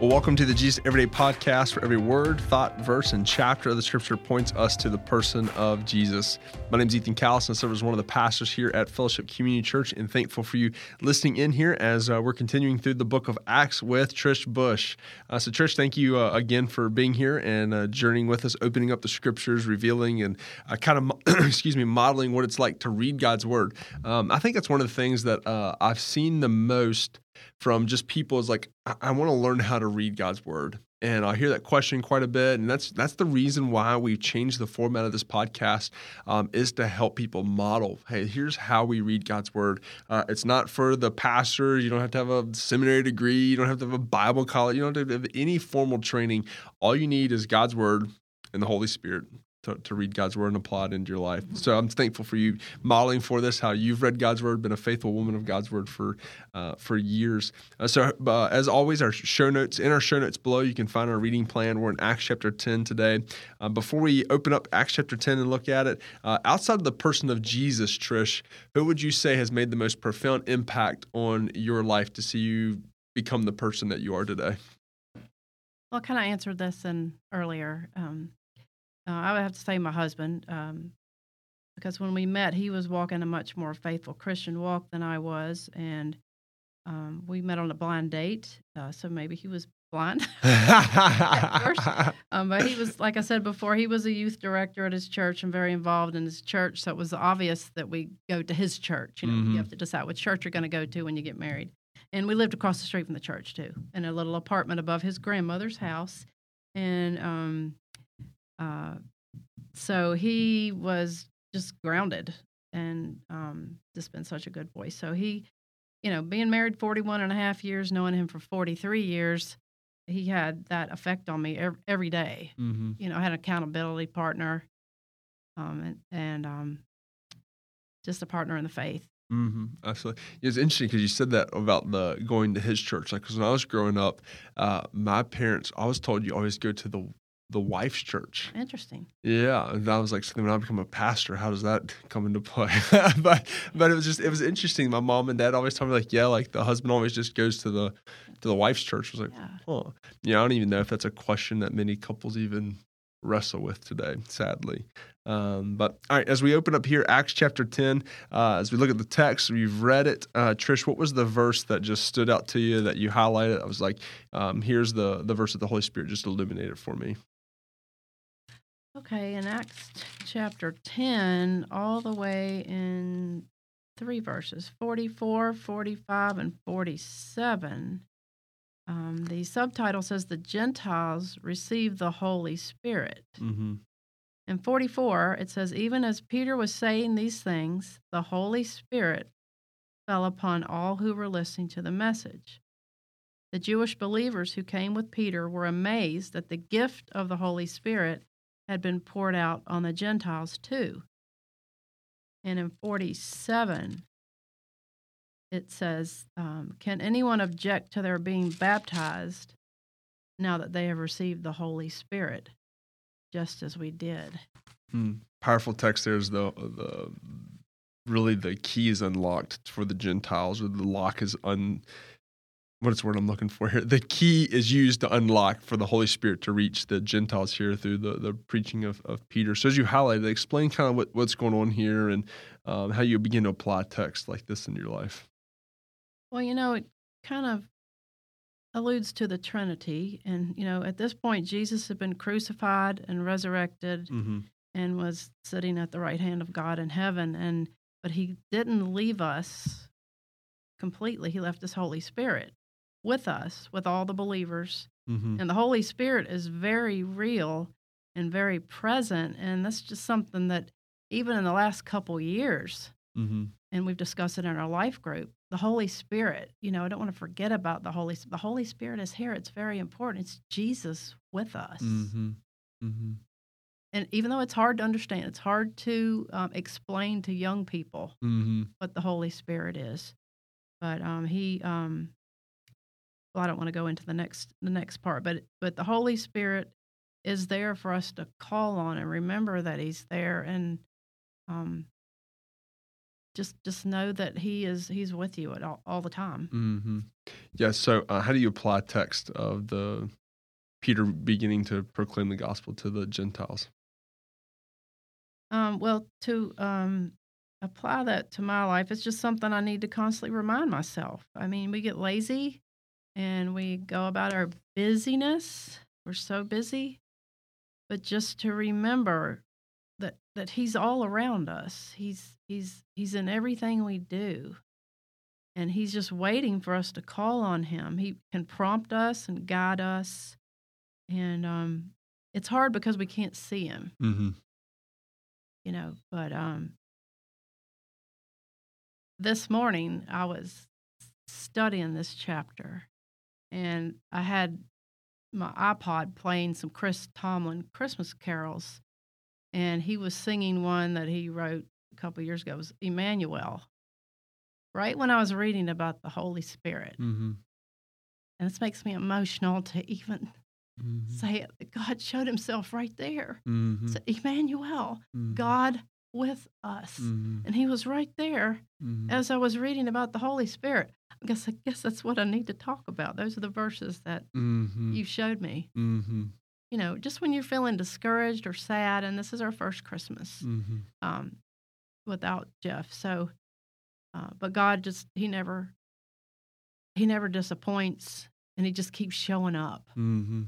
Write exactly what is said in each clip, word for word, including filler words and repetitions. Well, welcome to the Jesus Everyday Podcast, where every word, thought, verse, and chapter of the Scripture points us to the person of Jesus. My name is Ethan Callison. I serve as one of the pastors here at Fellowship Community Church, and thankful for you listening in here as uh, we're continuing through the book of Acts with Trish Bush. Uh, so, Trish, thank you uh, again for being here and uh, journeying with us, opening up the Scriptures, revealing and uh, kind of, mo- excuse me, modeling what it's like to read God's Word. Um, I think that's one of the things that uh, I've seen the most from just people is like, I, I want to learn how to read God's Word. And I hear that question quite a bit, and that's that's the reason why we've changed the format of this podcast um, is to help people model, hey, here's how we read God's Word. Uh, it's not for the pastor. You don't have to have a seminary degree. You don't have to have a Bible college. You don't have to have any formal training. All you need is God's Word and the Holy Spirit. To, to read God's Word and apply it into your life. So I'm thankful for you modeling for this, how you've read God's Word, been a faithful woman of God's Word for uh, for years. Uh, so uh, as always, our show notes, in our show notes below, you can find our reading plan. We're in Acts chapter ten today. Uh, before we open up Acts chapter ten and look at it, uh, outside of the person of Jesus, Trish, who would you say has made the most profound impact on your life to see you become the person that you are today? Well, I kind of answered this in earlier. Um Uh, I would have to say my husband, um, because when we met, he was walking a much more faithful Christian walk than I was, and um, we met on a blind date, uh, so maybe he was blind at first. Um, but he was, like I said before, he was a youth director at his church and very involved in his church, so it was obvious that we go to his church. You know, mm-hmm. You have to decide which church you're going to go to when you get married. And we lived across the street from the church, too, in a little apartment above his grandmother's house, and... Um, Uh, so he was just grounded and um, just been such a good boy. So he, you know, being married forty-one and a half years, knowing him for forty-three years, he had that effect on me every, every day. Mm-hmm. You know, I had an accountability partner um, and, and um, just a partner in the faith. Mm-hmm. Absolutely. It's interesting because you said that about the going to his church. Like, because when I was growing up, uh, my parents, I was told you always go to the the wife's church. Interesting. Yeah. And I was like, so when I become a pastor, how does that come into play? but but it was just, it was interesting. My mom and dad always told me like, yeah, like the husband always just goes to the to the wife's church. I was like, yeah. huh. Yeah, I don't even know if that's a question that many couples even wrestle with today, sadly. Um, but all right, as we open up here, Acts chapter ten, uh, as we look at the text, we've read it. Uh, Trish, what was the verse that just stood out to you that you highlighted? I was like, um, here's the, the verse that the Holy Spirit just illuminated for me. Okay, in Acts chapter ten, all the way in three verses, forty-four, forty-five, and forty-seven, um, the subtitle says, "The Gentiles receive the Holy Spirit." Mm-hmm. In forty-four, it says, "Even as Peter was saying these things, the Holy Spirit fell upon all who were listening to the message. The Jewish believers who came with Peter were amazed that the gift of the Holy Spirit had been poured out on the Gentiles too." And in forty-seven, it says, um, "Can anyone object to their being baptized now that they have received the Holy Spirit, just as we did?" Mm, powerful text there is the, the really the key is unlocked for the Gentiles, or the lock is un. What's the word I'm looking for here? The key is used to unlock for the Holy Spirit to reach the Gentiles here through the, the preaching of, of Peter. So as you highlighted, explain kind of what, what's going on here and um, how you begin to apply text like this in your life. Well, you know, it kind of alludes to the Trinity. And, you know, at this point, Jesus had been crucified and resurrected mm-hmm. and was sitting at the right hand of God in heaven. And but he didn't leave us completely. He left his Holy Spirit with us, with all the believers. Mm-hmm. And the Holy Spirit is very real and very present. And that's just something that even in the last couple years, mm-hmm. and we've discussed it in our life group, the Holy Spirit, you know, I don't want to forget about the Holy Spirit. The Holy Spirit is here. It's very important. It's Jesus with us. Mm-hmm. Mm-hmm. and even though it's hard to understand, it's hard to um, explain to young people mm-hmm. what the Holy Spirit is. But um, he, um, well, I don't want to go into the next the next part, but but the Holy Spirit is there for us to call on and remember that He's there, and um, just just know that He is He's with you at all, all the time. Mm-hmm. Yeah. So, uh, how do you apply text of the Peter beginning to proclaim the gospel to the Gentiles? Um, well, to um, apply that to my life, it's just something I need to constantly remind myself. I mean, we get lazy and we go about our busyness. We're so busy. But just to remember that that He's all around us. He's He's He's in everything we do. And He's just waiting for us to call on Him. He can prompt us and guide us. And um, it's hard because we can't see Him, mm-hmm. you know. But um, this morning I was studying this chapter, and I had my iPod playing some Chris Tomlin Christmas carols, and he was singing one that he wrote a couple of years ago. It was Emmanuel, right when I was reading about the Holy Spirit. Mm-hmm. And this makes me emotional to even... Mm-hmm. Say it. God showed Himself right there. Mm-hmm. So Emmanuel, mm-hmm. God with us, mm-hmm. and He was right there. Mm-hmm. As I was reading about the Holy Spirit, I guess I guess that's what I need to talk about. Those are the verses that mm-hmm. you showed me. Mm-hmm. You know, just when you're feeling discouraged or sad, and this is our first Christmas mm-hmm. um, without Jeff. So, uh, but God just He never He never disappoints, and He just keeps showing up. Mm-hmm.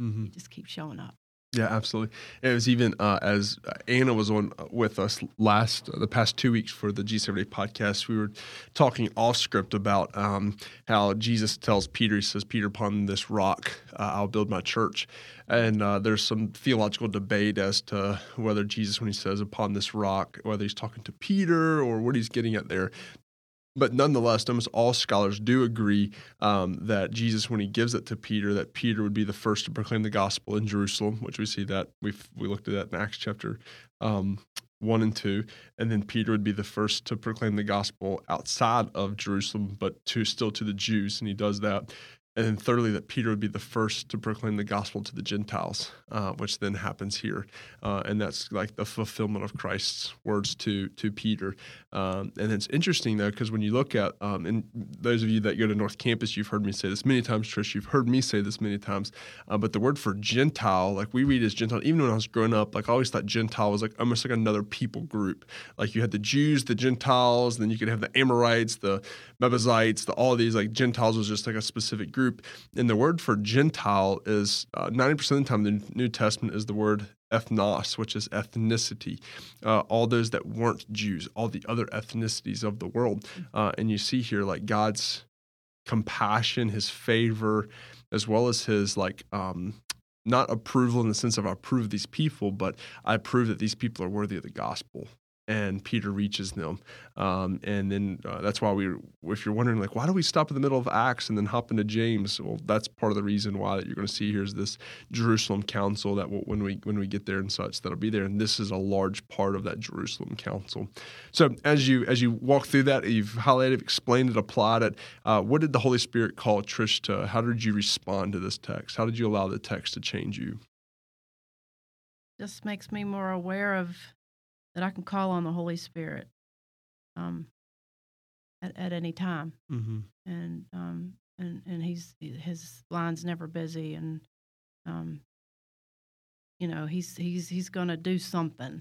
Mm-hmm. You just keep showing up. Yeah, absolutely. And it was even uh, as Anna was on with us last, uh, the past two weeks for the G seventy podcast, we were talking off script about um, how Jesus tells Peter, He says, Peter, upon this rock, uh, I'll build my church. And uh, there's some theological debate as to whether Jesus, when He says upon this rock, whether He's talking to Peter or what He's getting at there. But nonetheless, almost all scholars do agree um, that Jesus, when He gives it to Peter, that Peter would be the first to proclaim the gospel in Jerusalem, which we see that we we looked at that in Acts chapter um, one and two, and then Peter would be the first to proclaim the gospel outside of Jerusalem, but to still to the Jews, and he does that. And then thirdly, that Peter would be the first to proclaim the gospel to the Gentiles, uh, which then happens here. Uh, and that's like the fulfillment of Christ's words to to Peter. Um, and it's interesting, though, because when you look at, um, and those of you that go to North Campus, you've heard me say this many times, Trish, you've heard me say this many times, uh, but the word for Gentile, like we read as Gentile, even when I was growing up, like I always thought Gentile was like almost like another people group. Like you had the Jews, the Gentiles, then you could have the Amorites, the Mebusites, the, all these, like Gentiles was just like a specific group. Group. And the word for Gentile is uh, ninety percent of the time the New Testament is the word ethnos, which is ethnicity, uh, all those that weren't Jews, all the other ethnicities of the world. Uh, and you see here like God's compassion, His favor, as well as His like um, not approval in the sense of I approve of these people, but I approve that these people are worthy of the gospel. And Peter reaches them. Um, and then uh, that's why we, if you're wondering, like, why do we stop in the middle of Acts and then hop into James? Well, that's part of the reason why that you're going to see here is this Jerusalem Council that will, when we when we get there and such, that'll be there. And this is a large part of that Jerusalem Council. So as you as you walk through that, you've highlighted, explained it, applied it. Uh, what did the Holy Spirit call Trish to? How did you respond to this text? How did you allow the text to change you? Just makes me more aware of that I can call on the Holy Spirit um, at, at any time, mm-hmm. and um, and and he's his line's never busy, and um, you know he's he's he's gonna do something,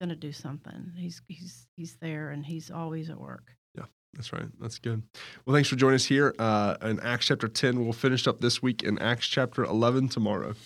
gonna do something. He's he's he's there, and he's always at work. Yeah, that's right. That's good. Well, thanks for joining us here uh, in Acts chapter ten. We'll finish up this week in Acts chapter eleven tomorrow.